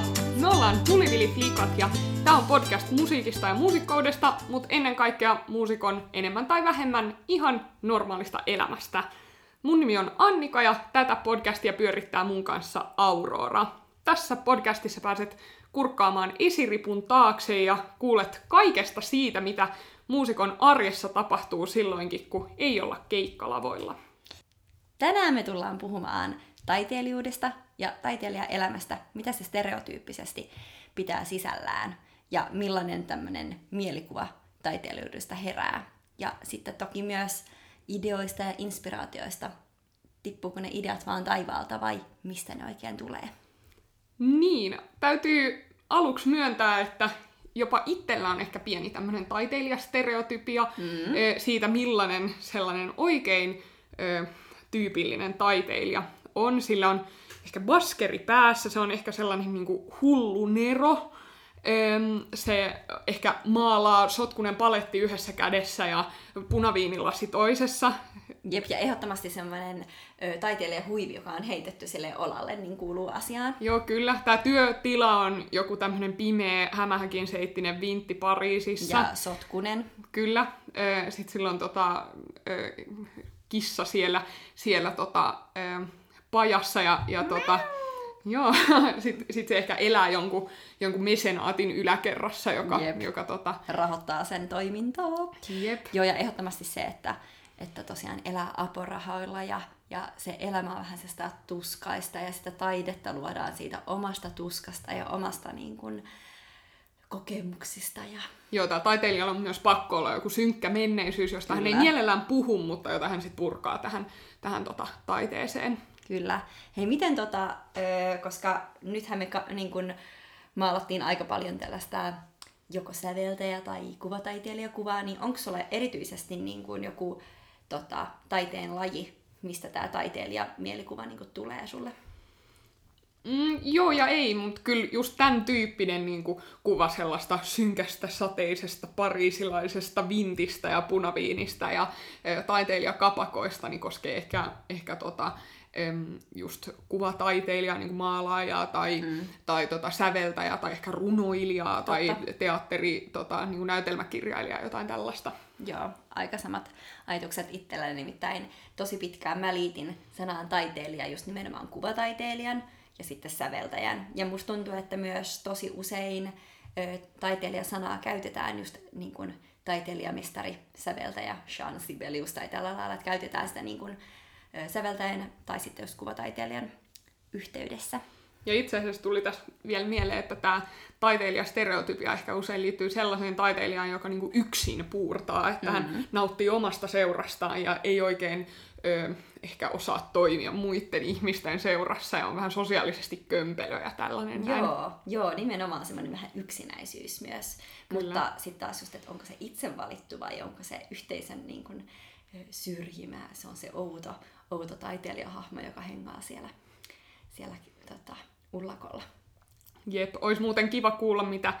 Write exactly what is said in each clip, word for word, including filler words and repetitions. Tervetuloa! Me ollaan Tulivili-flikat ja tää on podcast musiikista ja muusikkoudesta, mutta ennen kaikkea muusikon enemmän tai vähemmän ihan normaalista elämästä. Mun nimi on Annika ja tätä podcastia pyörittää mun kanssa Aurora. Tässä podcastissa pääset kurkkaamaan esiripun taakse ja kuulet kaikesta siitä, mitä muusikon arjessa tapahtuu silloinkin, kun ei olla keikkalavoilla. Tänään me tullaan puhumaan taiteilijuudesta ja taiteilijaelämästä, mitä se stereotyyppisesti pitää sisällään ja millainen tämmöinen mielikuva taiteilijuudesta herää. Ja sitten toki myös ideoista ja inspiraatioista. Tippuuko ne ideat vaan taivaalta vai mistä ne oikein tulee? Niin, täytyy aluksi myöntää, että jopa itsellä on ehkä pieni tämmöinen taiteilijastereotypia mm. siitä, millainen sellainen oikein ö, tyypillinen taiteilija on. Sillä on ehkä baskeri päässä, se on ehkä sellainen niin kuin hullunero. Se ehkä maalaa sotkunen paletti yhdessä kädessä ja punaviinilasi toisessa. Jep, ja ehdottomasti semmoinen taiteilijahuivi, joka on heitetty sille olalle, niin kuuluu asiaan. Joo, kyllä. Tämä työtila on joku tämmöinen pimeä, hämähäkin seittinen vintti Pariisissa. Ja sotkunen. Kyllä. Sitten sillä on tota, kissa siellä, siellä tota, pajassa ja... ja tota, joo, sitten sit se ehkä elää jonkun, jonkun mesenaatin yläkerrassa, joka, joka tota... rahoittaa sen toimintaa. Jep. Joo, ja ehdottomasti se, että, että tosiaan elää aporahoilla ja, ja se elämä on vähän sitä tuskaista ja sitä taidetta luodaan siitä omasta tuskasta ja omasta niin kun, kokemuksista. Ja... Joo, tämä taiteilijalla on myös pakko olla joku synkkä menneisyys, josta kyllä. Hän ei mielellään puhu, mutta jota hän sit purkaa tähän, tähän tota, taiteeseen. Kyllä. Hei, miten tota, öö, koska nythän me ka, niin kun maalattiin aika paljon tällaista joko säveltäjä- tai kuvataiteilijakuvaa, niin onko sulla erityisesti niin kun joku tota, taiteen laji, mistä tämä taiteilijamielikuva niin kun tulee sulle? Mm, joo ja ei, mutta kyllä just tämän tyyppinen niin kun kuva sellaista synkästä, sateisesta, pariisilaisesta vintistä ja punaviinistä ja e, taiteilijakapakoista niin koskee ehkä... ehkä tota, just kuvataiteilijaa, niin kuin maalaajaa tai, mm. tai tota, säveltäjää tai ehkä runoilijaa. Totta. Tai teatteri, tota, niin kuin näytelmäkirjailijaa, jotain tällaista. Joo, aika samat ajatukset itselläni nimittäin. Tosi pitkään mä liitin sanaan taiteilija just nimenomaan kuvataiteilijan ja sitten säveltäjän. Ja musta tuntuu, että myös tosi usein ö, taiteilijasanaa käytetään just niin kuin taiteilijamestari, säveltäjä, Jean Sibelius tai tällä lailla, että käytetään sitä niin kuin säveltäjän tai sitten jos kuvataiteilijan yhteydessä. Ja itse asiassa tuli tässä vielä mieleen, että tämä taiteilijastereotypia ehkä usein liittyy sellaiseen taiteilijaan, joka niinku yksin puurtaa, että mm-hmm. hän nauttii omasta seurastaan ja ei oikein ö, ehkä osaa toimia muiden ihmisten seurassa ja on vähän sosiaalisesti kömpelö ja tällainen. Joo, joo, nimenomaan semmoinen vähän yksinäisyys myös. Kyllä. Mutta sitten taas just, että onko se itse valittu vai onko se yhteisön niin kuin syrjimää. Se on se outo, outo taiteilijahahmo, joka hengaa siellä, siellä tota, ullakolla. Jep, olisi muuten kiva kuulla, mitä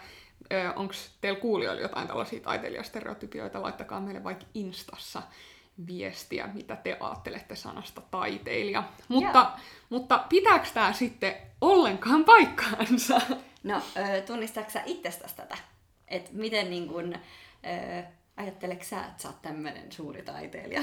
onko teillä kuulijoilla jotain tällaisia taiteilijastereotypioita. Laittakaa meille vaikka Instassa viestiä, mitä te ajattelette sanasta taiteilija. Mutta, mutta pitääkö tämä sitten ollenkaan paikkaansa? No, tunnistatko sä itsestäsi tätä? Että miten niin kun, ajatteleeko sä, että sä oot tämmönen suuri taiteilija?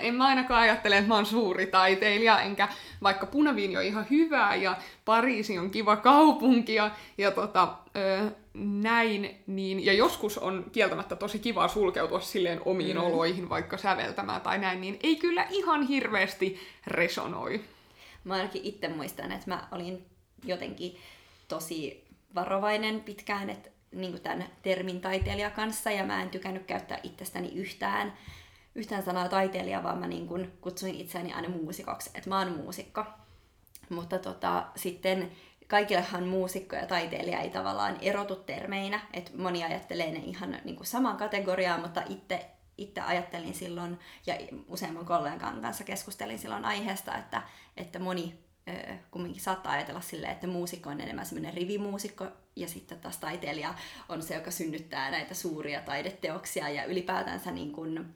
En mä ainakaan ajattele, että mä oon suuri taiteilija, enkä vaikka punaviini on ihan hyvää ja Pariisi on kiva kaupunki ja, ja tota, ö, näin. Niin, ja joskus on kieltämättä tosi kivaa sulkeutua silleen omiin mm. oloihin, vaikka säveltämään tai näin, niin ei kyllä ihan hirveästi resonoi. Mä ainakin itse muistan, että mä olin jotenkin tosi varovainen pitkään, että niin tämän termin taiteilija kanssa, ja mä en tykännyt käyttää itsestäni yhtään, yhtään sanaa taiteilija, vaan mä niin kun kutsuin itseäni aina muusikoksi, että mä oon muusikko. Mutta tota, sitten kaikillehan muusikko ja taiteilija ei tavallaan erotu termeinä, että moni ajattelee ne ihan niin kuin samaan kategoriaan, mutta itse, itse ajattelin silloin, ja useamman kollegan kanssa keskustelin silloin aiheesta, että, että moni kumminkin saattaa ajatella silleen, että muusikko on enemmän semmoinen rivimuusikko ja sitten taas taiteilija on se, joka synnyttää näitä suuria taideteoksia ja ylipäätänsä niin kuin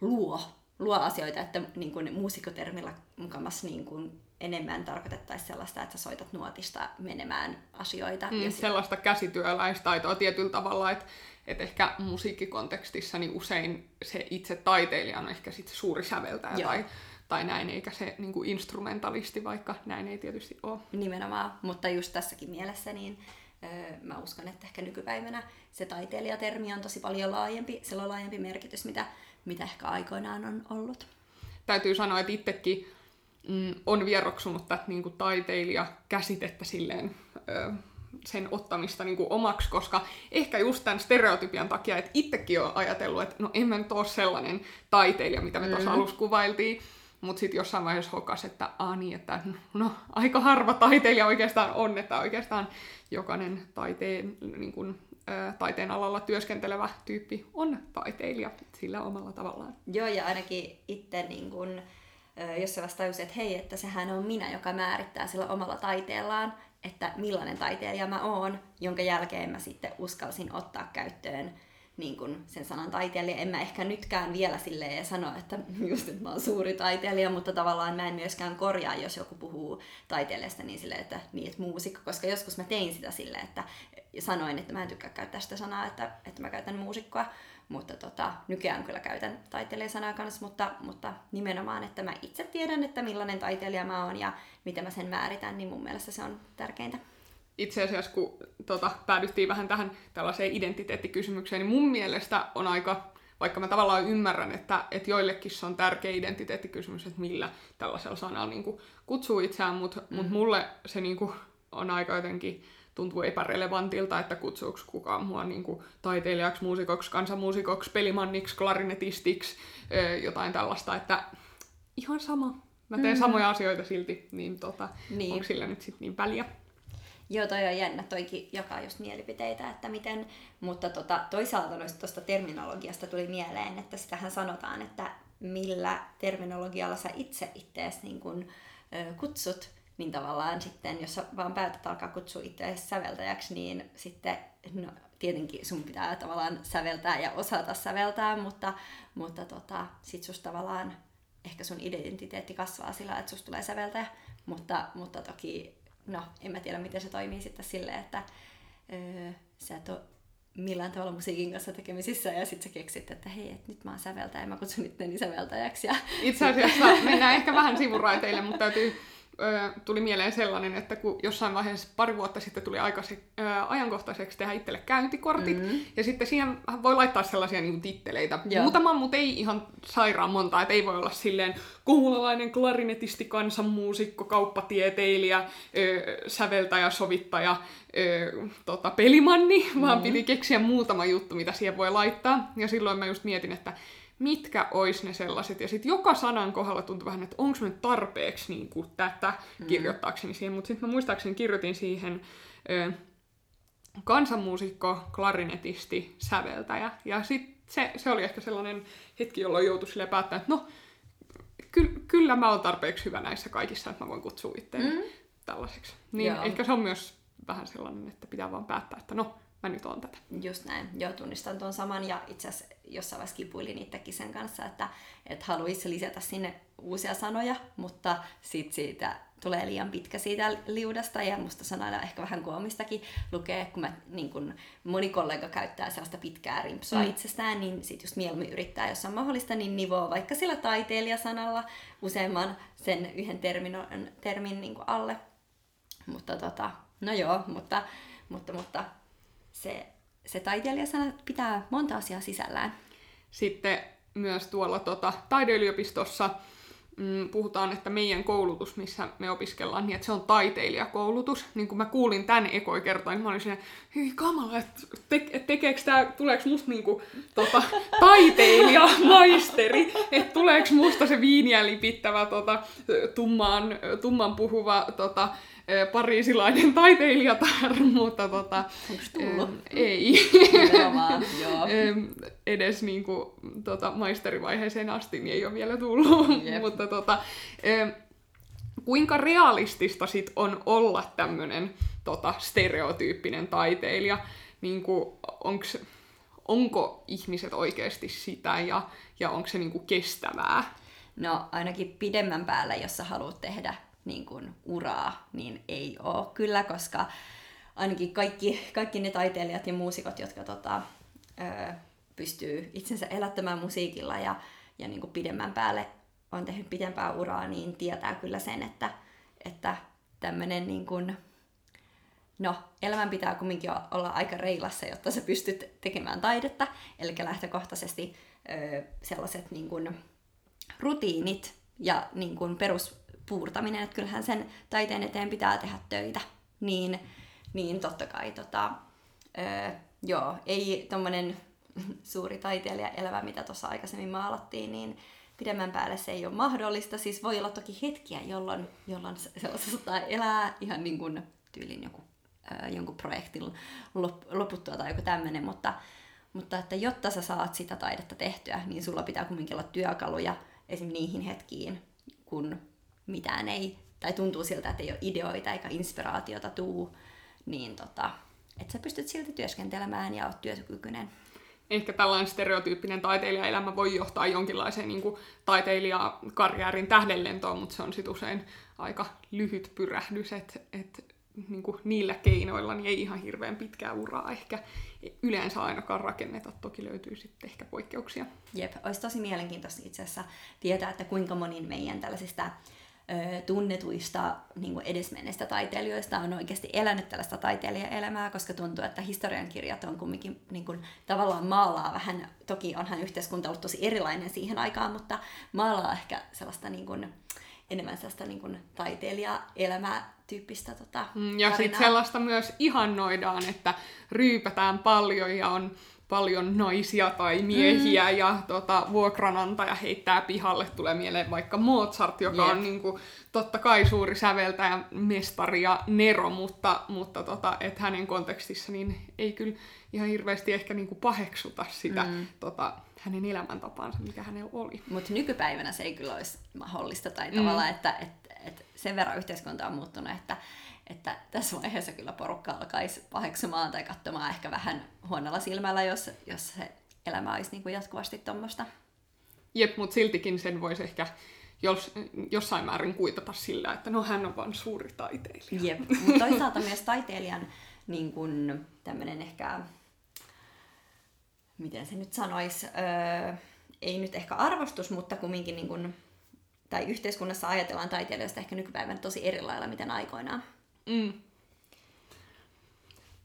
luo, luo asioita, että niin kuin muusikkotermillä mukamas niin kuin enemmän tarkoitettaisiin sellaista, että sä soitat nuotista menemään asioita. Mm, ja sellaista käsityöläistaitoa tietyllä tavalla, että et ehkä musiikkikontekstissa niin usein se itse taiteilija on ehkä sit suuri säveltäjä tai, tai näin, eikä se niin kuin instrumentalisti, vaikka näin ei tietysti ole. Nimenomaan, mutta just tässäkin mielessä niin mä uskon, että ehkä nykypäivänä se taiteilijatermi on tosi paljon laajempi, sillä on laajempi merkitys, mitä, mitä ehkä aikoinaan on ollut. Täytyy sanoa, että itsekin mm, on vieroksunut tätä niin kuin taiteilijakäsitettä silleen, ö, sen ottamista niin kuin omaksi, koska ehkä just tämän stereotypian takia, että itsekin olen ajatellut, että no en mä nyt ole sellainen taiteilija, mitä me tuossa mm. alussa kuvailtiin. Mutta sitten jossain vaiheessa hokas, että ah, niin, että no, aika harva taiteilija oikeastaan on, että oikeastaan jokainen taiteen, niin kun, ä, taiteen alalla työskentelevä tyyppi on taiteilija sillä omalla tavallaan. Joo, ja ainakin itse, niin kun, jos sä vasta tajusit, että hei, että sehän on minä, joka määrittää sillä omalla taiteellaan, että millainen taiteilija mä oon, jonka jälkeen mä sitten uskalsin ottaa käyttöön niin kun sen sanan taiteilija. En mä ehkä nytkään vielä silleen sano, että just että mä oon suuri taiteilija, mutta tavallaan mä en myöskään korjaa, jos joku puhuu taiteilijasta niin silleen, että, niin, että muusikko, koska joskus mä tein sitä silleen, että sanoin, että mä en tykkää käyttää sitä sanaa, että, että mä käytän muusikkoa, mutta tota, nykyään kyllä käytän taiteilijasanaa kanssa, mutta, mutta nimenomaan, että mä itse tiedän, että millainen taiteilija mä oon ja mitä mä sen määritän, niin mun mielestä se on tärkeintä. Itse asiassa, kun tota, päädyttiin vähän tähän tällaiseen identiteettikysymykseen, niin mun mielestä on aika, vaikka mä tavallaan ymmärrän, että, että joillekin se on tärkeä identiteettikysymys, että millä tällaisella sanalla niin kuin kutsuu itseään, mutta mm-hmm. mut mulle se niin kuin, on aika jotenkin, tuntuu epärelevantilta, että kutsuuko kukaan mua niin kuin taiteilijaksi, muusikoksi, kansanmuusikoksi, pelimanniksi, klarinetistiksi, jotain tällaista, että ihan sama. Mä teen mm-hmm. samoja asioita silti, niin, tota, niin. Onko sillä nyt sitten niin väliä? Joo, toi on jännä. Toikin jakaa just mielipiteitä, että miten, mutta tota, toisaalta tuosta terminologiasta tuli mieleen, että sitähän sanotaan, että millä terminologialla sä itse ittees niin kun, ö, kutsut, niin tavallaan sitten, jos sä vaan päätät alkaa kutsua ittees säveltäjäksi, niin sitten no, tietenkin sun pitää tavallaan säveltää ja osata säveltää, mutta, mutta tota, sit sus tavallaan ehkä sun identiteetti kasvaa sillä, että sus tulee säveltäjä, mutta, mutta toki no, en mä tiedä, miten se toimii sitten silleen, että öö, sä et ole millään tavalla musiikin kanssa tekemisissä ja sit sä keksit, että hei, et nyt mä oon säveltäjä ja mä kutsun itteni säveltäjäksi. Ja itse asiassa mennään ehkä vähän sivuraiteille, mutta täytyy, öö, tuli mieleen sellainen, että kun jossain vaiheessa pari vuotta sitten tuli aikase, öö, ajankohtaiseksi tehdä itselle käyntikortit, mm-hmm. ja sitten siihen voi laittaa sellaisia niin kuin titteleitä. Joo. Muutama, mutta ei ihan sairaan monta, että ei voi olla silleen kuulalainen klarinetisti, kansanmuusikko, kauppatieteilijä, öö, säveltäjä, sovittaja, öö, tota, pelimanni, vaan mm-hmm. piti keksiä muutama juttu, mitä siihen voi laittaa. Ja silloin mä just mietin, että mitkä ois ne sellaiset, ja sitten joka sanan kohdalla tuntui vähän, että onko mä nyt tarpeeksi niin kuin tätä kirjoittaakseni siihen, mutta sitten mä muistaakseni kirjoitin siihen ö, kansanmuusikko, klarinetisti, säveltäjä, ja sitten se, se oli ehkä sellainen hetki, jolloin joutui silleen päättämään, että no, ky- kyllä mä oon tarpeeksi hyvä näissä kaikissa, että mä voin kutsua itseäni mm. tällaiseksi. Niin Joo. ehkä se on myös vähän sellainen, että pitää vaan päättää, että no, mä nyt oon tätä. Just näin. Joo, tunnistan tuon saman ja itse asiassa jossain vaiheessa kipuilin itsekin sen kanssa, että et haluaisi lisätä sinne uusia sanoja, mutta sit siitä tulee liian pitkä siitä liudasta ja musta sanoilla ehkä vähän koomistakin lukee, kun mä, niin kun moni kollega käyttää sellaista pitkää rimpsua mm. itsestään, niin sit just mieluummin yrittää, jos on mahdollista, niin nivoo vaikka sillä taiteilijasanalla useamman sen yhden termin, termin niin kun alle. Mutta tota, no joo, mutta mutta, mutta Se, se taiteilijasana pitää monta asiaa sisällään. Sitten myös tuolla tota, taideyliopistossa mm, puhutaan, että meidän koulutus, missä me opiskellaan, niin että se on taiteilijakoulutus. Niin kun mä kuulin tän ekoi kertaa, niin mä olin siinä, hyi kamala, että te- tekeekö tää, tuleeks musta niinku, tota, taiteilijamaisteri, että tuleeks musta se viiniä lipittävä, tota, tumman, tumman puhuva, tota, pariisilainen taiteilijatar, mutta tota, ähm, ei joo. ähm, edes niinku, tota, maisterivaiheeseen asti niin ei ole vielä tullut, mutta tota, ähm, kuinka realistista sit on olla tämmönen tota, stereotyyppinen taiteilija, niinku, onks, onko ihmiset oikeasti sitä ja, ja onko se niinku kestävää? No ainakin pidemmän päällä, jos sä haluat tehdä niin kuin, uraa, niin ei ole kyllä, koska ainakin kaikki, kaikki ne taiteilijat ja muusikot, jotka tota, ö, pystyy itsensä elättämään musiikilla ja, ja niin kuin pidemmän päälle on tehnyt pidempää uraa, niin tietää kyllä sen, että, että tämmöinen niin kuin, no, elämän pitää kumminkin olla aika reilassa, jotta sä pystyt tekemään taidetta. Eli lähtökohtaisesti ö, sellaiset niin kuin, rutiinit ja niin kuin, peruspuurtaminen, että kyllähän sen taiteen eteen pitää tehdä töitä. Niin, niin totta kai tota, ö, joo, ei tommonen suuri taiteilija-elämä, mitä tuossa aikaisemmin maalattiin, niin pidemmän päälle se ei ole mahdollista. Siis voi olla toki hetkiä, jolloin, jolloin sellaisesta elää ihan niin kuin tyylin joku jonkun projektin loputtua tai joku tämmöinen, mutta, mutta että jotta sä saat sitä taidetta tehtyä, niin sulla pitää kumminkin olla työkaluja esim. Niihin hetkiin, kun mitään ei, tai tuntuu siltä, että ei ole ideoita eikä inspiraatiota tuu, niin tota, että sä pystyt silti työskentelemään ja oot työkykyinen. Ehkä tällainen stereotyyppinen taiteilijaelämä voi johtaa jonkinlaiseen niin kuin taiteilijakarjäärin tähdenlentoon, mutta se on sit usein aika lyhyt pyrähdys, että et niin kuin niillä keinoilla niin ei ihan hirveän pitkää uraa ehkä yleensä ainakaan rakenneta. Toki löytyy sitten ehkä poikkeuksia. Jep, olisi tosi mielenkiintoista itse asiassa tietää, että kuinka monin meidän tällaisista ö, tunnetuista niin kuin edesmenneistä taiteilijoista on oikeasti elänyt tällaista taiteilijaelämää, koska tuntuu, että historiankirjat on kumminkin niin kuin, tavallaan maalaa vähän, toki onhan yhteiskunta ollut tosi erilainen siihen aikaan, mutta maalaa ehkä sellaista niin kuin, enemmän sellaista niin kuin, taiteilijaelämää tyyppistä tota, ja sitten sellaista myös ihannoidaan, että ryypätään paljon ja on paljon naisia tai miehiä mm. ja tota, vuokranantaja heittää pihalle. Tulee mieleen vaikka Mozart, joka yep. on niin kuin, totta kai suuri säveltäjä, mestari ja nero, mutta, mutta tota, et hänen kontekstissa niin ei kyllä ihan hirveästi ehkä niin kuin paheksuta sitä mm. tota, hänen elämäntapaansa, mikä hänellä oli. Mutta nykypäivänä se ei kyllä olisi mahdollista tai mm. tavallaan, että et, Et sen verran yhteiskunta on muuttunut, että, että tässä vaiheessa kyllä porukka alkaisi paheksumaan tai katsomaan ehkä vähän huonolla silmällä, jos, jos se elämä olisi niin kuin jatkuvasti tuommoista. Jep, mutta siltikin sen voisi ehkä jos, jossain määrin kuitata sillä, että no hän on vaan suuri taiteilija. Jep, mutta toisaalta myös taiteilijan niin kuin tämmöinen ehkä, miten se nyt sanoisi, öö, ei nyt ehkä arvostus, mutta kumminkin niin kuin tai yhteiskunnassa ajatellaan taiteilijoista ehkä nykypäivänä tosi eri lailla, miten aikoinaan. Mm.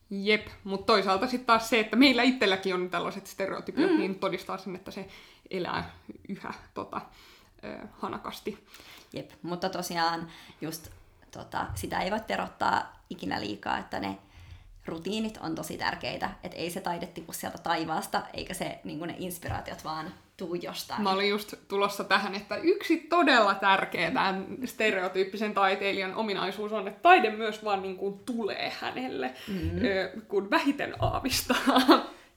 Jep, mutta toisaalta sitten taas se, että meillä itselläkin on tällaiset stereotypiot, mm. niin todistaa sen, että se elää yhä tota, äh, hanakasti. Jep, mutta tosiaan just tota, sitä ei voi terottaa ikinä liikaa, että ne rutiinit on tosi tärkeitä, että ei se taide tipu sieltä taivaasta, eikä se niin kuin ne inspiraatiot vaan tuu jostain. Mä olin just tulossa tähän, että yksi todella tärkeä tämän stereotyyppisen taiteilijan ominaisuus on, että taide myös vaan niin kuin tulee hänelle, mm-hmm. ö, kun vähiten aavistaa.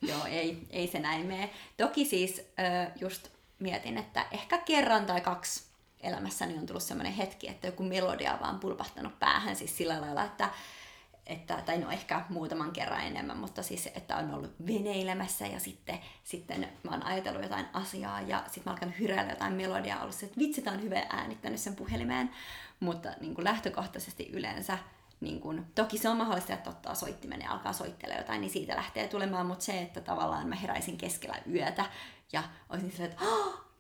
Joo, ei, ei se näin mene. Toki siis ö, just mietin, että ehkä kerran tai kaksi elämässäni on tullut sellainen hetki, että joku melodia on vaan pulpahtanut päähän siis sillä lailla, että Että, tai no ehkä muutaman kerran enemmän, mutta siis, että on ollut veneilemässä ja sitten, sitten mä oon ajatellut jotain asiaa ja sitten mä oon alkanut hyräillä jotain melodiaa, ollut se, että vitsi, tää on hyvä, äänittänyt sen puhelimeen, mutta niin kuin lähtökohtaisesti yleensä, niin kuin, toki se on mahdollista, että ottaa soittimen ja alkaa soittelemaan jotain, niin siitä lähtee tulemaan, mutta se, että tavallaan mä heräisin keskellä yötä ja olisin silleen, että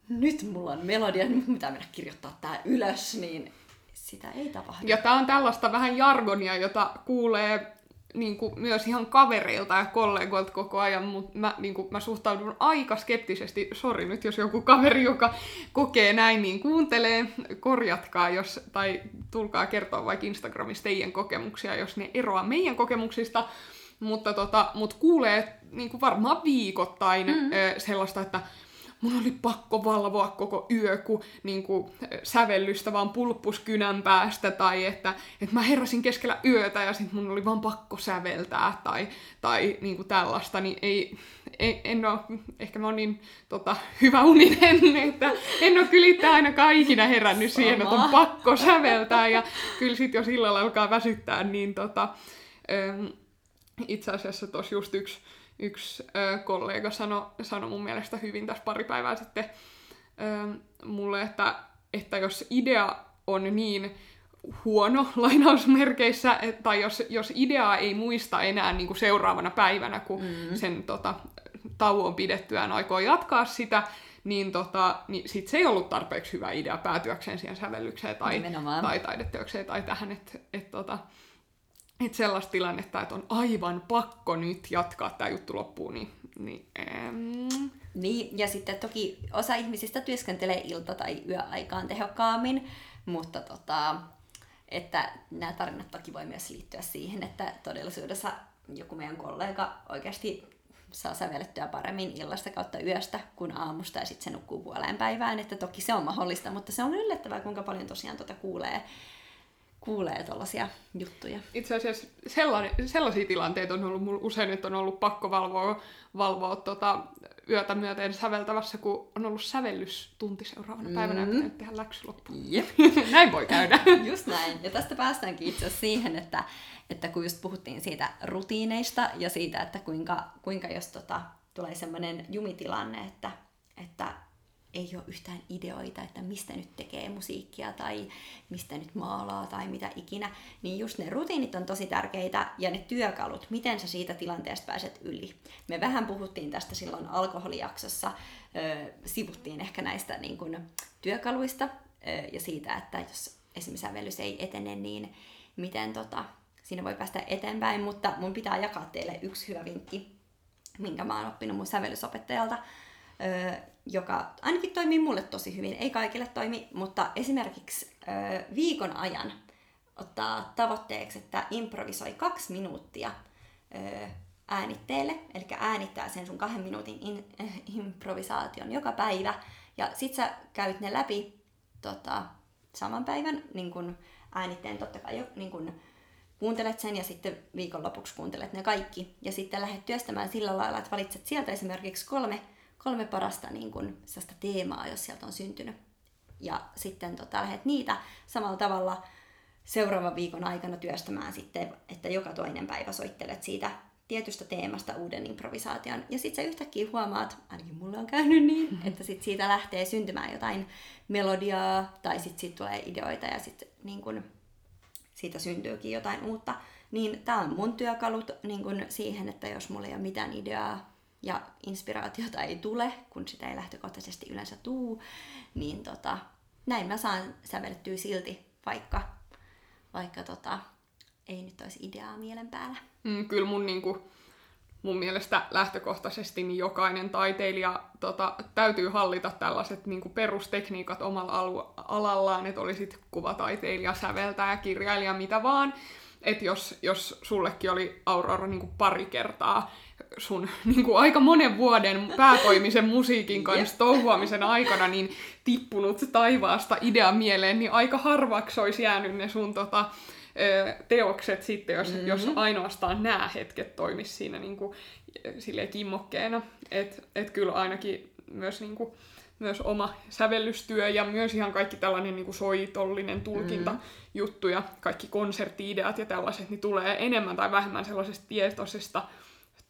nyt mulla on melodia, nyt pitää mennä kirjoittaa tää ylös, niin sitä ei tapahdu. Ja tää on tällaista vähän jargonia, jota kuulee niin kuin, myös ihan kavereilta ja kollegoilta koko ajan, mutta mä, niin kuin, mä suhtaudun aika skeptisesti. Sori nyt, jos joku kaveri, joka kokee näin, niin kuuntelee, korjatkaa, jos, tai tulkaa kertoa vaikka Instagramissa teidän kokemuksia, jos ne eroaa meidän kokemuksista, mutta tota, mut kuulee niin kuin varmaan viikoittain mm. sellaista, että mun oli pakko valvoa koko yö, kun niinku, sävellystä vaan pulppus kynän päästä, tai että et mä heräsin keskellä yötä ja sit mun oli vaan pakko säveltää, tai, tai niinku tällaista, niin ei, ei, en oo, ehkä mä oon niin tota, hyvä uninen, että en oo kyllä itse ainakaan ikinä herännyt Sama. siihen, että on pakko säveltää, ja kyllä sit jos illalla alkaa väsyttää, niin tota, itse asiassa tos just yksi Yksi ö, kollega sanoi sano mun mielestä hyvin tässä pari päivää sitten ö, mulle, että, että jos idea on niin huono lainausmerkeissä, tai jos, jos ideaa ei muista enää niin kuin seuraavana päivänä, kun mm. sen tota, tauon pidettyään aikoo jatkaa sitä, niin, tota, niin sit se ei ollut tarpeeksi hyvä idea päätyäkseen siihen sävellykseen tai, tai taideteokseen tai tähän, että et, tota, et sellaista tilannetta, että on aivan pakko nyt jatkaa tämä juttu loppuun, niin... niin ähm. Niin, ja sitten toki osa ihmisistä työskentelee ilta- tai yöaikaan tehokkaammin, mutta tota, että nämä tarinat toki voi myös liittyä siihen, että todellisuudessa joku meidän kollega oikeasti saa sävellettyä paremmin illasta kautta yöstä kuin aamusta ja sitten se nukkuu puoleen päivään, että toki se on mahdollista, mutta se on yllättävää, kuinka paljon tosiaan tuota kuulee kuulee tuollaisia juttuja. Itse asiassa sellaisia tilanteita on ollut mulla usein, että on ollut pakko valvoa, valvoa tota, yötä myöten säveltävässä, kun on ollut sävellystunti seuraavana mm. päivänä, kun nyt tehdään läksy loppuun. Yep. Näin voi käydä. Just näin. Ja tästä päästäänkin itse asiassa siihen, että, että kun just puhuttiin siitä rutiineista ja siitä, että kuinka, kuinka jos tota, tulee sellainen jumitilanne, että, että ei ole yhtään ideoita, että mistä nyt tekee musiikkia tai mistä nyt maalaa tai mitä ikinä, niin just ne rutiinit on tosi tärkeitä ja ne työkalut, miten sä siitä tilanteesta pääset yli. Me vähän puhuttiin tästä silloin alkoholijaksossa, sivuttiin ehkä näistä niin kuin työkaluista ja siitä, että jos esimerkiksi sävellys ei etene, niin miten tota, siinä voi päästä eteenpäin, mutta mun pitää jakaa teille yksi hyvä vinkki, minkä mä oon oppinut mun sävellysopettajalta, joka ainakin toimii mulle tosi hyvin, ei kaikille toimi, mutta esimerkiksi viikon ajan ottaa tavoitteeksi, että improvisoi kaksi minuuttia äänitteelle, eli äänittää sen sun kahden minuutin in, äh, improvisaation joka päivä, ja sit sä käyt ne läpi tota, saman päivän niin kun äänitteen, totta kai jo, niin kun kuuntelet sen ja sitten viikonlopuksi kuuntelet ne kaikki, ja sitten lähdet työstämään sillä lailla, että valitset sieltä esimerkiksi kolme kolme parasta niin kun, sellaista teemaa, jos sieltä on syntynyt. Ja sitten tota, lähdet niitä samalla tavalla seuraavan viikon aikana työstämään sitten, että joka toinen päivä soittelet siitä tietystä teemasta uuden improvisaation. Ja sitten sä yhtäkkiä huomaat, ainakin mulla on käynyt niin, että sit siitä lähtee syntymään jotain melodiaa, tai sitten siitä tulee ideoita ja sitten niin kun, siitä syntyykin jotain uutta. Niin tää on mun työkalut niin kun, siihen, että jos mulla ei ole mitään ideaa, ja inspiraatiota ei tule, kun sitä ei lähtökohtaisesti yleensä tuu, niin tota, näin mä saan sävellettyä silti, vaikka, vaikka tota, ei nyt olisi ideaa mielen päällä. Mm, kyllä mun, niinku, mun mielestä lähtökohtaisesti niin jokainen taiteilija tota, täytyy hallita tällaiset niinku, perustekniikat omalla alu- alallaan, että oli sit kuvataiteilija, säveltäjä, kirjailija, mitä vaan. Että jos, jos sullekin oli Aurora niinku, pari kertaa, sun niin kuin aika monen vuoden päätoimisen musiikin kanssa touhuamisen aikana niin tippunut taivaasta idea mieleen, niin aika harvaksi olisi jäänyt ne sun tota, teokset sitten, jos, mm-hmm. jos ainoastaan nämä hetket toimisi siinä niin kuin, silleen kimmokkeena. Että et kyllä ainakin myös, niin kuin, myös oma sävellystyö ja myös ihan kaikki tällainen niin kuin soitollinen tulkintajuttu mm-hmm. ja kaikki konsertti-ideat ja tällaiset, niin tulee enemmän tai vähemmän sellaisesta tietoisesta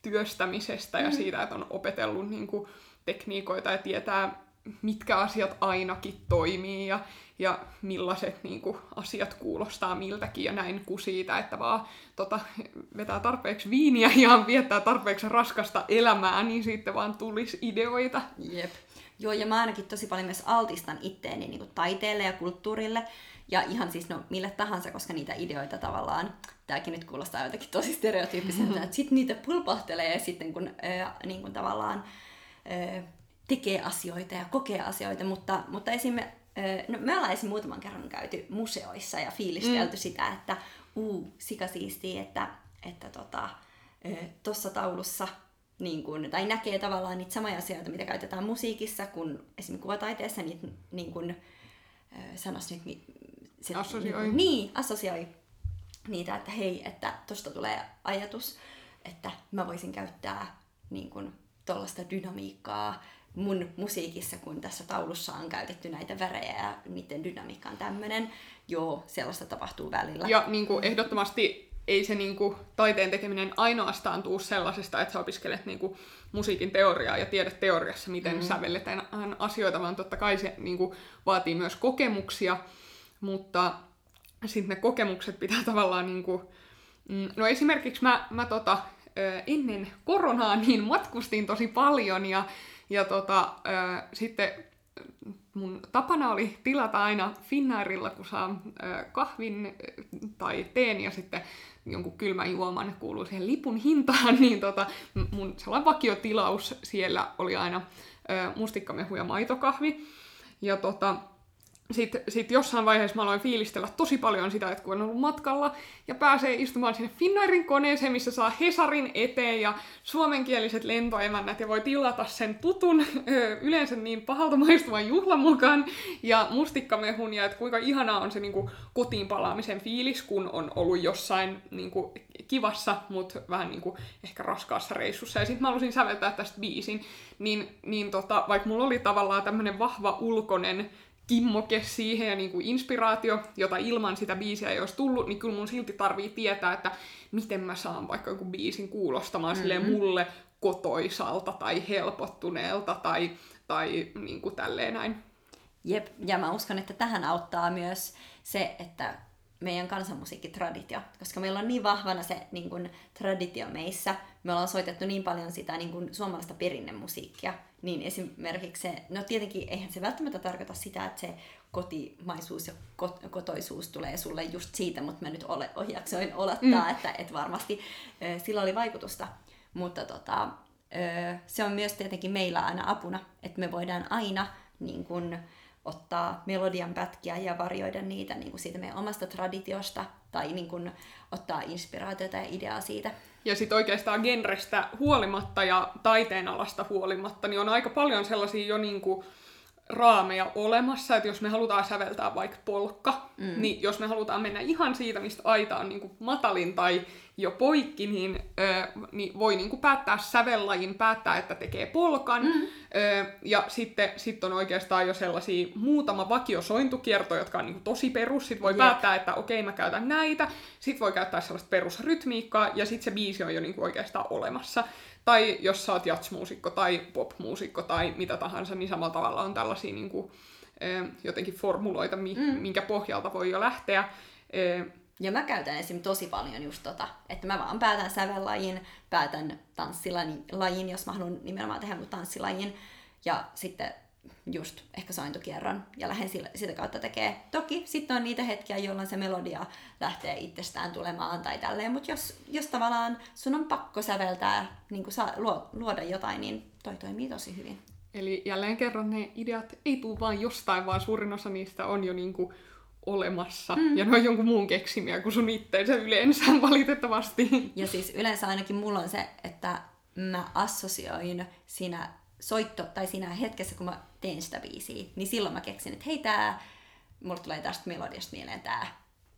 työstämisestä ja siitä, että on opetellut niin kuin, tekniikoita ja tietää, mitkä asiat ainakin toimii ja, ja millaiset niin kuin, asiat kuulostaa miltäkin ja näin kuin siitä, että vaan tota, vetää tarpeeksi viiniä ja viettää tarpeeksi raskasta elämää, niin sitten vaan tulisi ideoita. Jep. Joo, ja mä ainakin tosi paljon myös altistan itteeni niin kuin taiteelle ja kulttuurille ja ihan siis no mille tahansa, koska niitä ideoita tavallaan, tämäkin nyt kuulostaa jotenkin tosi stereotyyppiseltä, että sitten niitä pulpahtelee ja sitten kun, ää, niin kun tavallaan ää, tekee asioita ja kokee asioita, mutta, mutta esim, ää, no, me ollaan esim. Muutaman kerran käyty museoissa ja fiilistelty mm. sitä, että uu, sikasiistia, että että tota, tuossa taulussa niin kun, tai näkee tavallaan niitä samoja asioita, mitä käytetään musiikissa, kun esim. Kuvataiteessa niitä niin kun, sanos nyt se, assosioi. Niin, niin, assosioi niitä, että hei, että tosta tulee ajatus, että mä voisin käyttää niin kun, tollaista dynamiikkaa mun musiikissa, kun tässä taulussa on käytetty näitä värejä ja niiden dynamiikka on tämmönen. Joo, sellaista tapahtuu välillä. Ja niin kun, ehdottomasti ei se niinku, taiteen tekeminen ainoastaan tuu sellaisesta, että sä opiskelet niinku, musiikin teoriaa ja tiedät teoriassa, miten mm-hmm. sävelletään asioita, vaan totta kai se niinku, vaatii myös kokemuksia, mutta sitten ne kokemukset pitää tavallaan niinku... No esimerkiksi mä, mä tota, ennen koronaa niin matkustin tosi paljon ja, ja tota, sitten mun tapana oli tilata aina Finnairilla, kun saa kahvin tai teen ja sitten jonkun kylmän juoman kuuluu siihen lipun hintaan, niin tota, mun sellainen vakiotilaus siellä oli aina mustikkamehu ja maitokahvi. Ja tota, Sitten sit jossain vaiheessa mä aloin fiilistellä tosi paljon sitä, että kun on ollut matkalla ja pääsee istumaan sinne Finnairin koneeseen, missä saa Hesarin eteen ja suomenkieliset lentoemännät ja voi tilata sen tutun, ö, yleensä niin pahalta maistuvan juhlamukan ja mustikkamehun ja että kuinka ihanaa on se niinku kotiin palaamisen fiilis, kun on ollut jossain niinku kivassa, mutta vähän niinku ehkä raskaassa reissussa. Ja sitten mä halusin säveltää tästä biisin, niin, niin tota, vaikka mulla oli tavallaan tämmönen vahva ulkonen kimmoke siihen ja niin kuin inspiraatio, jota ilman sitä biisiä ei olisi tullut, niin kyllä mun silti tarvii tietää, että miten mä saan vaikka joku biisin kuulostamaan mm-hmm. silleen mulle kotoisalta tai helpottuneelta tai, tai niin kuin tälleen näin. Jep, ja mä uskon, että tähän auttaa myös se, että meidän kansanmusiikkitraditio, koska meillä on niin vahvana se niin kuin traditio meissä, me ollaan soitettu niin paljon sitä niin kuin suomalaista perinnemusiikkia, niin esimerkiksi se, no tietenkin eihän se välttämättä tarkoita sitä, että se kotimaisuus ja kot- kotoisuus tulee sulle just siitä, mutta mä nyt ole, ohjaksoin olettaa, mm. että et varmasti ö, sillä oli vaikutusta, mutta tota, ö, se on myös tietenkin meillä aina apuna, että me voidaan aina niin kuin ottaa melodian pätkiä ja varjoida niitä niin kuin siitä meidän omasta traditiosta tai niin kuin ottaa inspiraatiota ja ideaa siitä. Ja sitten oikeastaan genrestä huolimatta ja taiteenalasta huolimatta, niin on aika paljon sellaisia jo niin kuin raameja olemassa, että jos me halutaan säveltää vaikka polkka, mm. niin jos me halutaan mennä ihan siitä, mistä aita on niin kuin matalin tai jo poikki, niin, ö, niin voi niin kuin päättää sävellajin, päättää, että tekee polkan. Mm. Ö, ja sitten sit on oikeastaan jo sellaisia muutama vakiosointukierto, jotka on niin kuin tosi perus. Sitten voi Jep. päättää, että okei, mä käytän näitä. Sitten voi käyttää sellaista perusrytmiikkaa, ja sitten se biisi on jo niin kuin oikeastaan olemassa. Tai jos sä oot jazzmuusikko tai popmuusikko tai mitä tahansa, niin samalla tavalla on tällaisia niin kuin, jotenkin formuloita, minkä mm. pohjalta voi jo lähteä. Ja mä käytän esim. Tosi paljon just tota, että mä vaan päätän sävellajin, päätän tanssilajin, jos mä haluan nimenomaan tehdä mun tanssilajin, ja sitten just ehkä sointukierron, ja lähden sitä kautta tekee. Toki sitten on niitä hetkiä, jolloin se melodia lähtee itsestään tulemaan tai tälleen, mutta jos, jos tavallaan sun on pakko säveltää, niin kun saa luoda jotain, niin toi toimii tosi hyvin. Eli jälleen kerran ne ideat ei tule vaan jostain, vaan suurin osa niistä on jo niinku olemassa, mm. ja ne on jonkun muun keksimiä kuin sun itteensä yleensä, valitettavasti. Ja siis yleensä ainakin mulla on se, että mä assosioin siinä soitto, tai siinä hetkessä, kun mä teen sitä biisiä, niin silloin mä keksin, että hei tää, mulle tulee tästä melodiasta mieleen tää.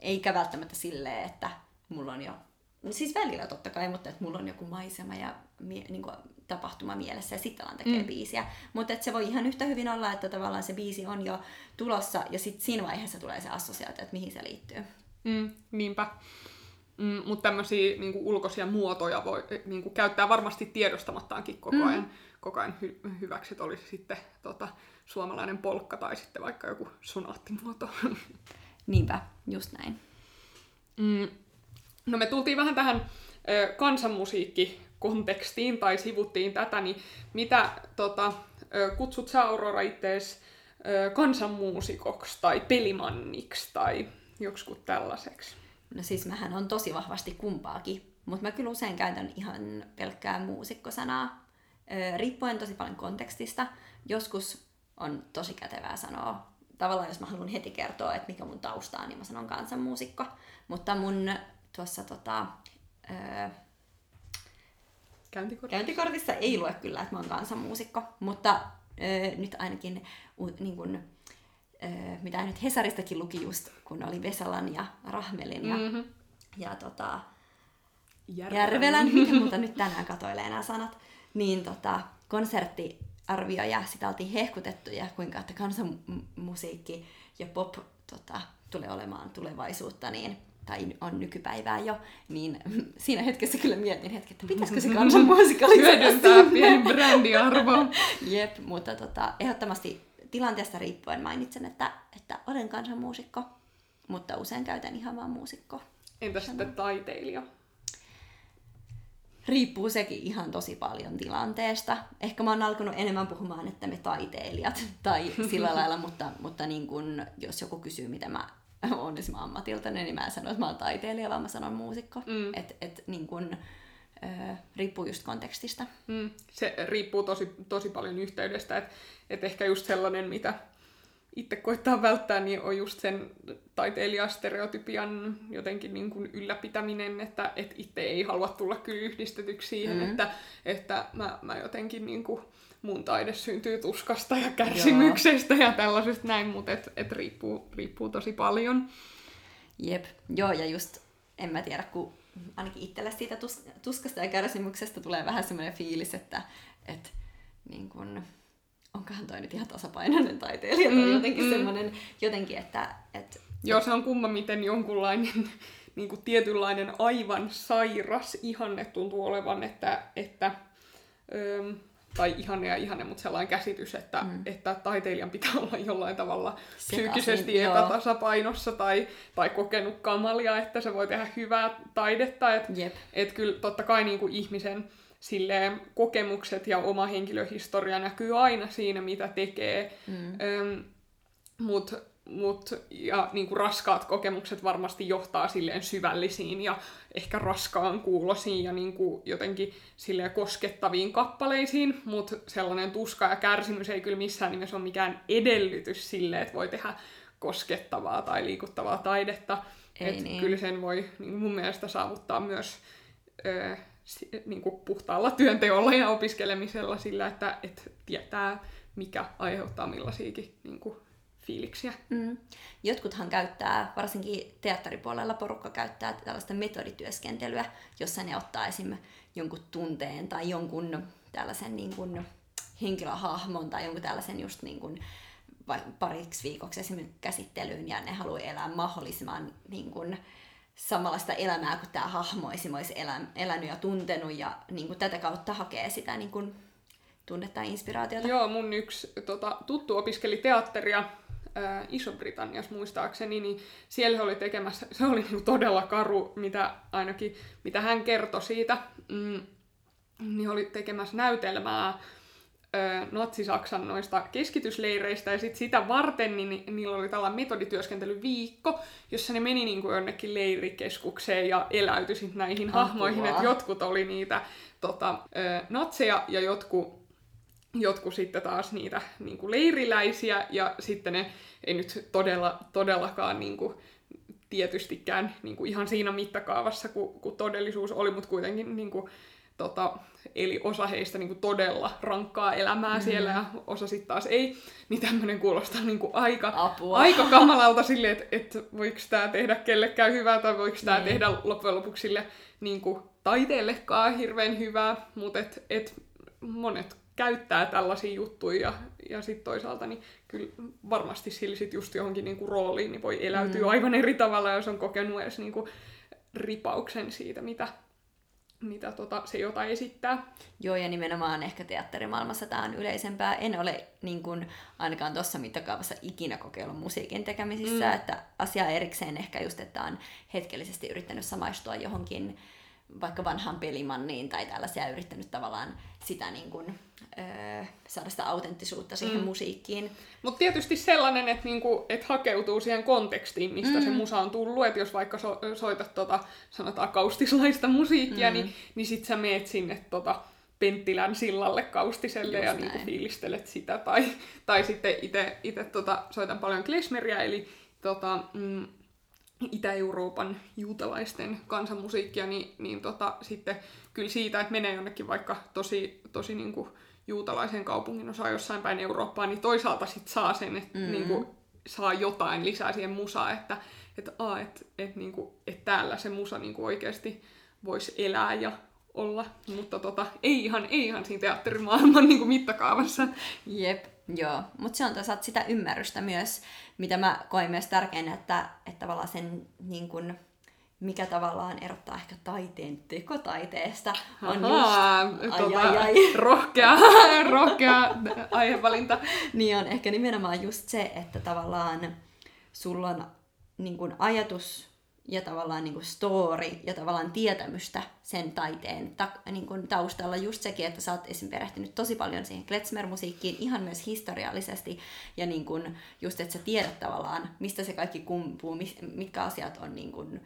Eikä välttämättä silleen, että mulla on jo, no siis välillä totta kai, mutta että mulla on joku maisema ja mie, niin kuin tapahtuma mielessä ja sitten alan tekee mm. biisiä. Mutta se voi ihan yhtä hyvin olla, että tavallaan se biisi on jo tulossa ja sitten siinä vaiheessa tulee se assosiaatio, että mihin se liittyy. Mm, niinpä. Mm, mutta tämmöisiä niin kuin ulkoisia muotoja voi niin kuin käyttää varmasti tiedostamattaankin koko ajan. Mm. koko ajan hy- hyväksi, oli se sitten tota, suomalainen polkka tai sitten vaikka joku sonaattimuoto. Niinpä, just näin. Mm. No me tultiin vähän tähän ö, kansanmusiikkikontekstiin tai sivuttiin tätä, niin mitä tota, ö, kutsut sä Aurora ittees ö, kansanmuusikoksi tai pelimanniksi tai joksikun tällaiseksi? No siis mähän on tosi vahvasti kumpaakin, mutta mä kyllä usein käytän ihan pelkkää muusikkosanaa. Riippuen tosi paljon kontekstista. Joskus on tosi kätevää sanoa. Tavallaan jos mä haluan heti kertoa, että mikä mun tausta on, niin mä sanon kansanmuusikko. Mutta mun tuossa tota, öö, käyntikortissa. käyntikortissa ei lue kyllä, että mä oon kansanmuusikko. Mutta öö, nyt ainakin, u, niin kun, öö, mitä nyt Hesaristakin luki just, kun oli Vesalan ja Rahmelin ja, mm-hmm. ja tota, Järvelän, Järvelän miten multa nyt tänään katoilee nämä sanat. Niin tota, konserttiarvioja, sitä oltiin hehkutettu ja kuinka, että kansanmusiikki ja pop tota, tulee olemaan tulevaisuutta, niin, tai on nykypäivää jo, niin siinä hetkessä kyllä mietin hetki, että pitäisikö se kansanmusiikka hyödyntää pieni brändiarvo. Jep, mutta tota, ehdottomasti tilanteesta riippuen mainitsen, että, että olen kansanmuusikko. Mutta usein käytän ihan vaan muusikko. Entä sitten taiteilija? Riippuu sekin ihan tosi paljon tilanteesta. Ehkä mä oon alkanut enemmän puhumaan, että me taiteilijat tai sillä lailla, mutta, mutta niin kun, jos joku kysyy, mitä mä oon esimerkiksi ammatilta, niin mä en sano, että mä oon taiteilija, vaan mä sanon muusikko. Mm. Et, et, niin kun, äh, riippuu just kontekstista. Mm. Se riippuu tosi, tosi paljon yhteydestä. Et, et ehkä just sellainen, mitä itse koittaa välttää, niin on just sen taiteilijastereotypian jotenkin niin kuin ylläpitäminen, että et itse ei halua tulla kyllä yhdistetyksi siihen, mm-hmm. että, että mä, mä jotenkin niin kuin mun taide syntyy tuskasta ja kärsimyksestä Joo. ja tällaisesta näin, mutta et, et riippuu, riippuu tosi paljon. Jep, joo ja just en mä tiedä, kun ainakin itsellä siitä tus- tuskasta ja kärsimyksestä tulee vähän semmoinen fiilis, että et, niin kuin... Onkohan toi nyt ihan tasapainoinen taiteilija tai mm, jotenkin mm. semmoinen, jotenkin, että... Et... Joo, se on kumma, miten jonkunlainen niin kuin tietynlainen aivan sairas ihanne tuntuu olevan, että... että öö, tai ihanne ja ihanne, mutta sellainen käsitys, että, mm. että taiteilijan pitää olla jollain tavalla psyykkisesti niin, epätasapainossa tai, tai kokenut kamalia, että se voi tehdä hyvää taidetta. Että yep. et kyllä totta kai niin kuin ihmisen... Silleen kokemukset ja oma henkilöhistoria näkyy aina siinä, mitä tekee. Mm. Ähm, mut, mut, ja niinku raskaat kokemukset varmasti johtaa silleen syvällisiin ja ehkä raskaan kuulosiin ja niinku jotenkin silleen koskettaviin kappaleisiin, mutta sellainen tuska ja kärsimys ei kyllä missään nimessä ole mikään edellytys sille, että voi tehdä koskettavaa tai liikuttavaa taidetta. Et niin. Kyllä sen voi niinku mun mielestä saavuttaa myös... Öö, niin kuin puhtaalla työnteolla ja opiskelemisella sillä, että et tietää, mikä aiheuttaa millaisiakin niin kuin, fiiliksiä. Mm. Jotkuthan käyttää, varsinkin teatteripuolella porukka käyttää tällaista metodityöskentelyä, jossa ne ottaa esim. Jonkun tunteen tai jonkun tällaisen niin kuin, henkilöhahmon tai jonkun tällaisen just niin kuin, pariksi viikoksi esimerkiksi käsittelyyn ja ne haluaa elää mahdollisimman niin kuin, samanlaista elämää kuin tämä hahmo olisi elänyt ja tuntenut ja niin kuin tätä kautta hakee sitä niin kuin tunnetta ja inspiraatiota. Joo, mun yksi tota, tuttu opiskeli teatteria ää, Iso-Britanniassa muistaakseni, niin siellä oli tekemässä, se oli niin todella karu, mitä ainakin mitä hän kertoi siitä, mm, niin oli tekemässä näytelmää Natsi-Saksan noista keskitysleireistä ja sit sitä varten niin niillä oli tällainen metodityöskentelyviikko, jossa ne meni niin kuin jonnekin leirikeskukseen ja eläytyi sit näihin ah, hahmoihin, että jotkut oli niitä tota, natseja ja jotkut jotku sitten taas niitä niin kuin leiriläisiä ja sitten ne ei nyt todella, todellakaan niin kuin, tietystikään niin kuin ihan siinä mittakaavassa kun, kun todellisuus oli, mutta kuitenkin niin kuin, Tota, eli osa heistä niinku todella rankkaa elämää mm-hmm. siellä ja osa sitten taas ei, niin tämmöinen kuulostaa niinku aika, aika kamalalta silleen, että et voiko tämä tehdä kellekään hyvää tai voiko tämä mm. tehdä loppujen lopuksi sille niinku, taiteellekaan hirveän hyvää, mutta et, et monet käyttää tällaisia juttuja ja, ja sitten toisaalta niin kyllä varmasti sillä sit just johonkin niinku, rooliin niin voi eläytyä mm. aivan eri tavalla, jos on kokenut edes niinku, ripauksen siitä, mitä mitä tota, se jotain esittää. Joo, ja nimenomaan ehkä teatterimaailmassa tämä on yleisempää. En ole niin kuin, ainakaan tuossa mittakaavassa ikinä kokeillut musiikin tekemisissä, mm. että asia erikseen ehkä just, että on hetkellisesti yrittänyt samaistua johonkin vaikka vanhaan pelimanniin tai tällaisia, yrittänyt tavallaan sitä niin kuin, öö, saada sitä autenttisuutta siihen mm. musiikkiin. Mutta tietysti sellainen, että niinku, et hakeutuu siihen kontekstiin, mistä mm. se musa on tullut. Että jos vaikka so- soitat tota, sanotaan kaustislaista musiikkia, mm. niin, niin sit sä meet sinne tota, Penttilän sillalle Kaustiselle just ja niinku, fiilistelet sitä. Tai, tai sitten itse tota, soitan paljon klezmeriä, eli tota, mm, Itä-Euroopan juutalaisten kansanmusiikkia, niin, niin tota, sitten kyllä siitä, että menee jonnekin vaikka tosi, tosi niin kuin juutalaisen kaupungin osaan jossain päin Eurooppaan, niin toisaalta sit saa sen, että mm-hmm. niin kuin, saa jotain lisää siihen musaan, että et, a, et, et, niin kuin, et täällä se musa niin kuin oikeasti voisi elää ja olla, mutta tota, ei, ihan, ei ihan siinä teatterimaailman niin kuin mittakaavassa. Jep. Joo, mutta se on toisaalta sitä ymmärrystä myös, mitä mä koin myös tärkeänä, että, että tavallaan sen, niin kun, mikä tavallaan erottaa ehkä taiteen tekotaiteesta, on Ahaa, just... Tota, ai, ai, ai. Rohkea, rohkea aihevalinta. Niin on ehkä nimenomaan just se, että tavallaan sulla on niin kuin ajatus ja tavallaan niin kuin story ja tavallaan tietämystä sen taiteen ta- niin kuin taustalla. Just sekin, että sä oot esim. Perehtynyt tosi paljon siihen klezmer-musiikkiin, ihan myös historiallisesti, ja niin kuin just, että sä tiedät tavallaan, mistä se kaikki kumpuu, mitkä asiat on niin kuin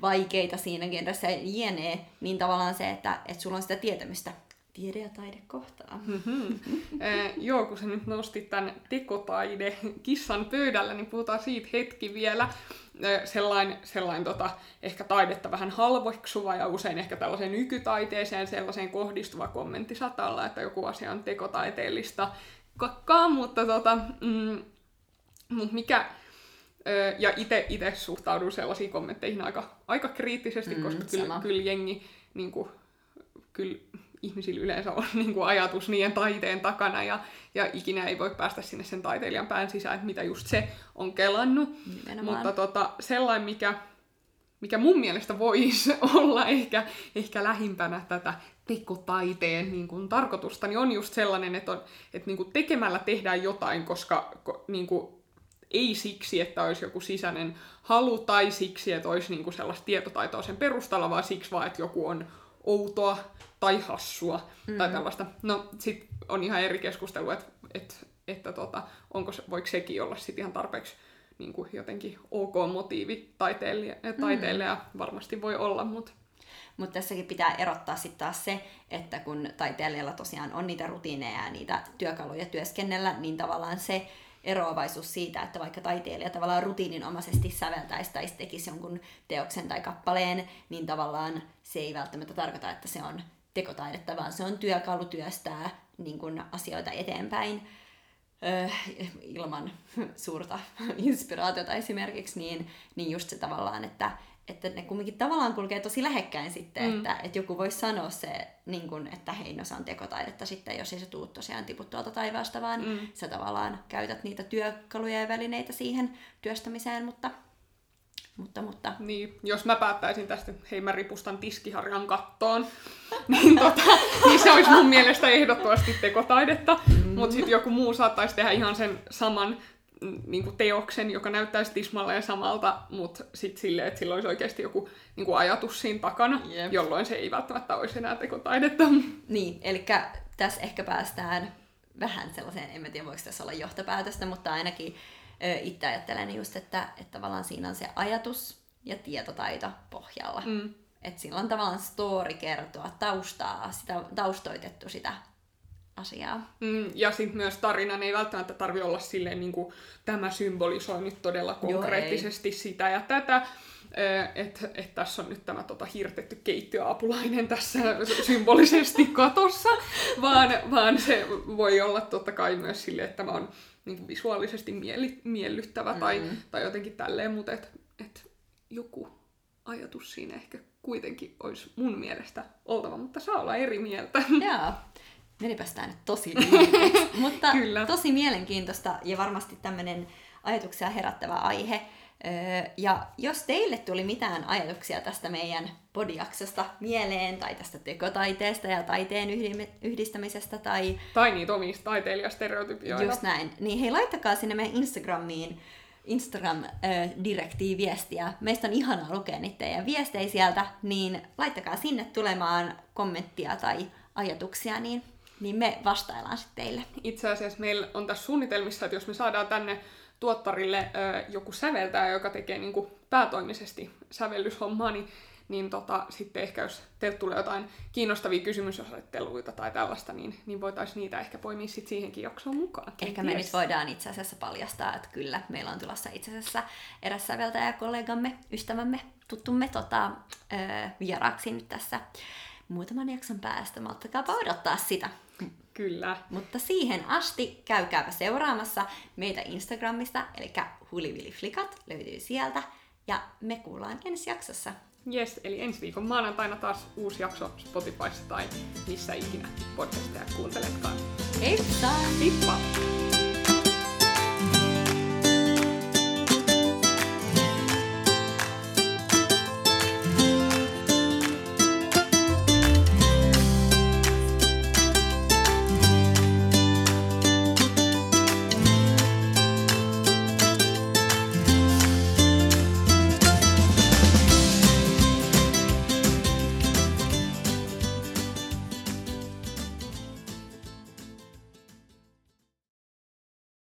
vaikeita siinä genressä ja jne, niin tavallaan se, että, että sulla on sitä tietämystä. Tiede ja taide kohtaa. Mm-hmm. Eh, joo, kun sä nyt nostit tämän tekotaide kissan pöydällä, niin puhutaan siitä hetki vielä. Eh, sellain, sellain tota, ehkä taidetta vähän halveksuva ja usein ehkä tällaiseen nykytaiteeseen sellaiseen kohdistuva kommentti satalla, että joku asia on tekotaiteellista kakkaa, mutta tota, mm, mut mikä... Ja itse suhtaudun sellaisiin kommentteihin aika, aika kriittisesti, mm, koska kyllä, kyllä jengi, niin kuin, kyllä ihmisillä yleensä on niin kuin ajatus niiden taiteen takana, ja, ja ikinä ei voi päästä sinne sen taiteilijan pään sisään, että mitä just se on kelannut. Nimenomaan. Mutta tota, sellainen, mikä, mikä mun mielestä voisi olla ehkä, ehkä lähimpänä tätä tekotaiteen niin kuin tarkoitusta, niin on just sellainen, että, on, että niin kuin tekemällä tehdään jotain, koska... Niin kuin, ei siksi, että olisi joku sisäinen halu tai siksi, että olisi niinku sellaista tietotaitoa sen perustalla, vaan siksi vaan, että joku on outoa tai hassua mm-hmm. tai tällaista. No, sit on ihan eri keskustelu, että et, et, tota, voiko sekin olla sit ihan tarpeeksi niinku jotenkin ok-motiivi taiteilija, taiteilija mm-hmm. varmasti voi olla, mutta... Mutta tässäkin pitää erottaa sitten taas se, että kun taiteilijalla tosiaan on niitä rutiineja ja niitä työkaluja työskennellä, niin tavallaan se... eroavaisuus siitä, että vaikka taiteilija tavallaan rutiininomaisesti säveltäisi tai tekisi jonkun teoksen tai kappaleen, niin tavallaan se ei välttämättä tarkoita, että se on tekotaidetta, vaan se on työkalu työstää niin kuin asioita eteenpäin öö, ilman suurta inspiraatiota esimerkiksi, niin, niin just se tavallaan, että, että ne kumminkin tavallaan kulkee tosi lähekkäin sitten, mm. että, että joku voisi sanoa se, niin kuin, että hei, no se on tekotaidetta sitten, jos ei se tule tosiaan tipu tuolta taivaasta, vaan mm. sä tavallaan käytät niitä työkaluja ja välineitä siihen työstämiseen, mutta... Mutta, mutta. Niin, jos mä päättäisin tästä, hei mä ripustan tiskiharjan kattoon, niin, tota, niin se olisi mun mielestä ehdottomasti tekotaidetta, mm. mutta sitten joku muu saattaisi tehdä ihan sen saman niinku teoksen, joka näyttäisi tismalleen samalta, mutta sitten silleen, että sillä olisi oikeasti joku niinku ajatus siinä takana, yep. jolloin se ei välttämättä olisi enää tekotaidetta. Niin, eli tässä ehkä päästään vähän sellaiseen, en mä tiedä voiko tässä olla johtopäätöstä, mutta ainakin itse ajattelen just, että, että tavallaan siinä on se ajatus ja tietotaito pohjalla. Mm. Että sillä on tavallaan story kertoa, taustaa, sitä, taustoitettu sitä asiaa. Mm, ja sitten myös tarinan ei välttämättä tarvitse olla silleen, niin kuin tämä symbolisoi nyt todella konkreettisesti Joo, sitä ja tätä. Että et tässä on nyt tämä tota, hirtetty keittiöapulainen tässä symbolisesti katossa, vaan, vaan se voi olla totta kai myös silleen, että tämä on niin kuin visuaalisesti mieli, miellyttävä mm. tai, tai jotenkin tälleen, mutta et, et joku ajatus siinä ehkä kuitenkin olisi mun mielestä oltava, mutta saa olla eri mieltä. Joo, menipäs tää nyt tosi mielenkiintoista, mutta tosi mielenkiintoista ja varmasti tämmöinen ajatuksia herättävä aihe. Ja jos teille tuli mitään ajatuksia tästä meidän podiaksosta mieleen, tai tästä tekotaiteesta ja taiteen yhdistämisestä, tai... Tai niitä omista taiteilijastereotypioita. Just näin. Niin hei, laittakaa sinne meidän Instagramiin Instagram-direktiiviestiä. Meistä on ihanaa lukea niitä teidän viestejä sieltä, niin laittakaa sinne tulemaan kommenttia tai ajatuksia, niin, niin me vastaillaan sitten teille. Itse asiassa meillä on tässä suunnitelmissa, että jos me saadaan tänne tuottarille ö, joku säveltäjä, joka tekee niin kuin päätoimisesti sävellyshommaa, niin, niin tota, sitten ehkä jos teiltä tulee jotain kiinnostavia kysymysosetteluita tai tällaista, niin, niin voitaisiin niitä ehkä poimia sit siihenkin jaksoon mukaan. Ehkä me nyt voidaan itse asiassa paljastaa, että kyllä, meillä on tulossa itse asiassa eräs säveltäjäkollegamme, ystävämme, tuttumme tota, ö, vieraaksi nyt tässä muutaman jakson päästä. Malttakaapa odottaa sitä. Kyllä. Mutta siihen asti käykääpä seuraamassa meitä Instagramista, eli huliviliflikat löytyy sieltä, ja me kuullaan ensi jaksossa. Yes, eli ensi viikon maanantaina taas uusi jakso Spotifyssa tai missä ikinä podcasteja kuunteletkaan. Heippa! Heippa!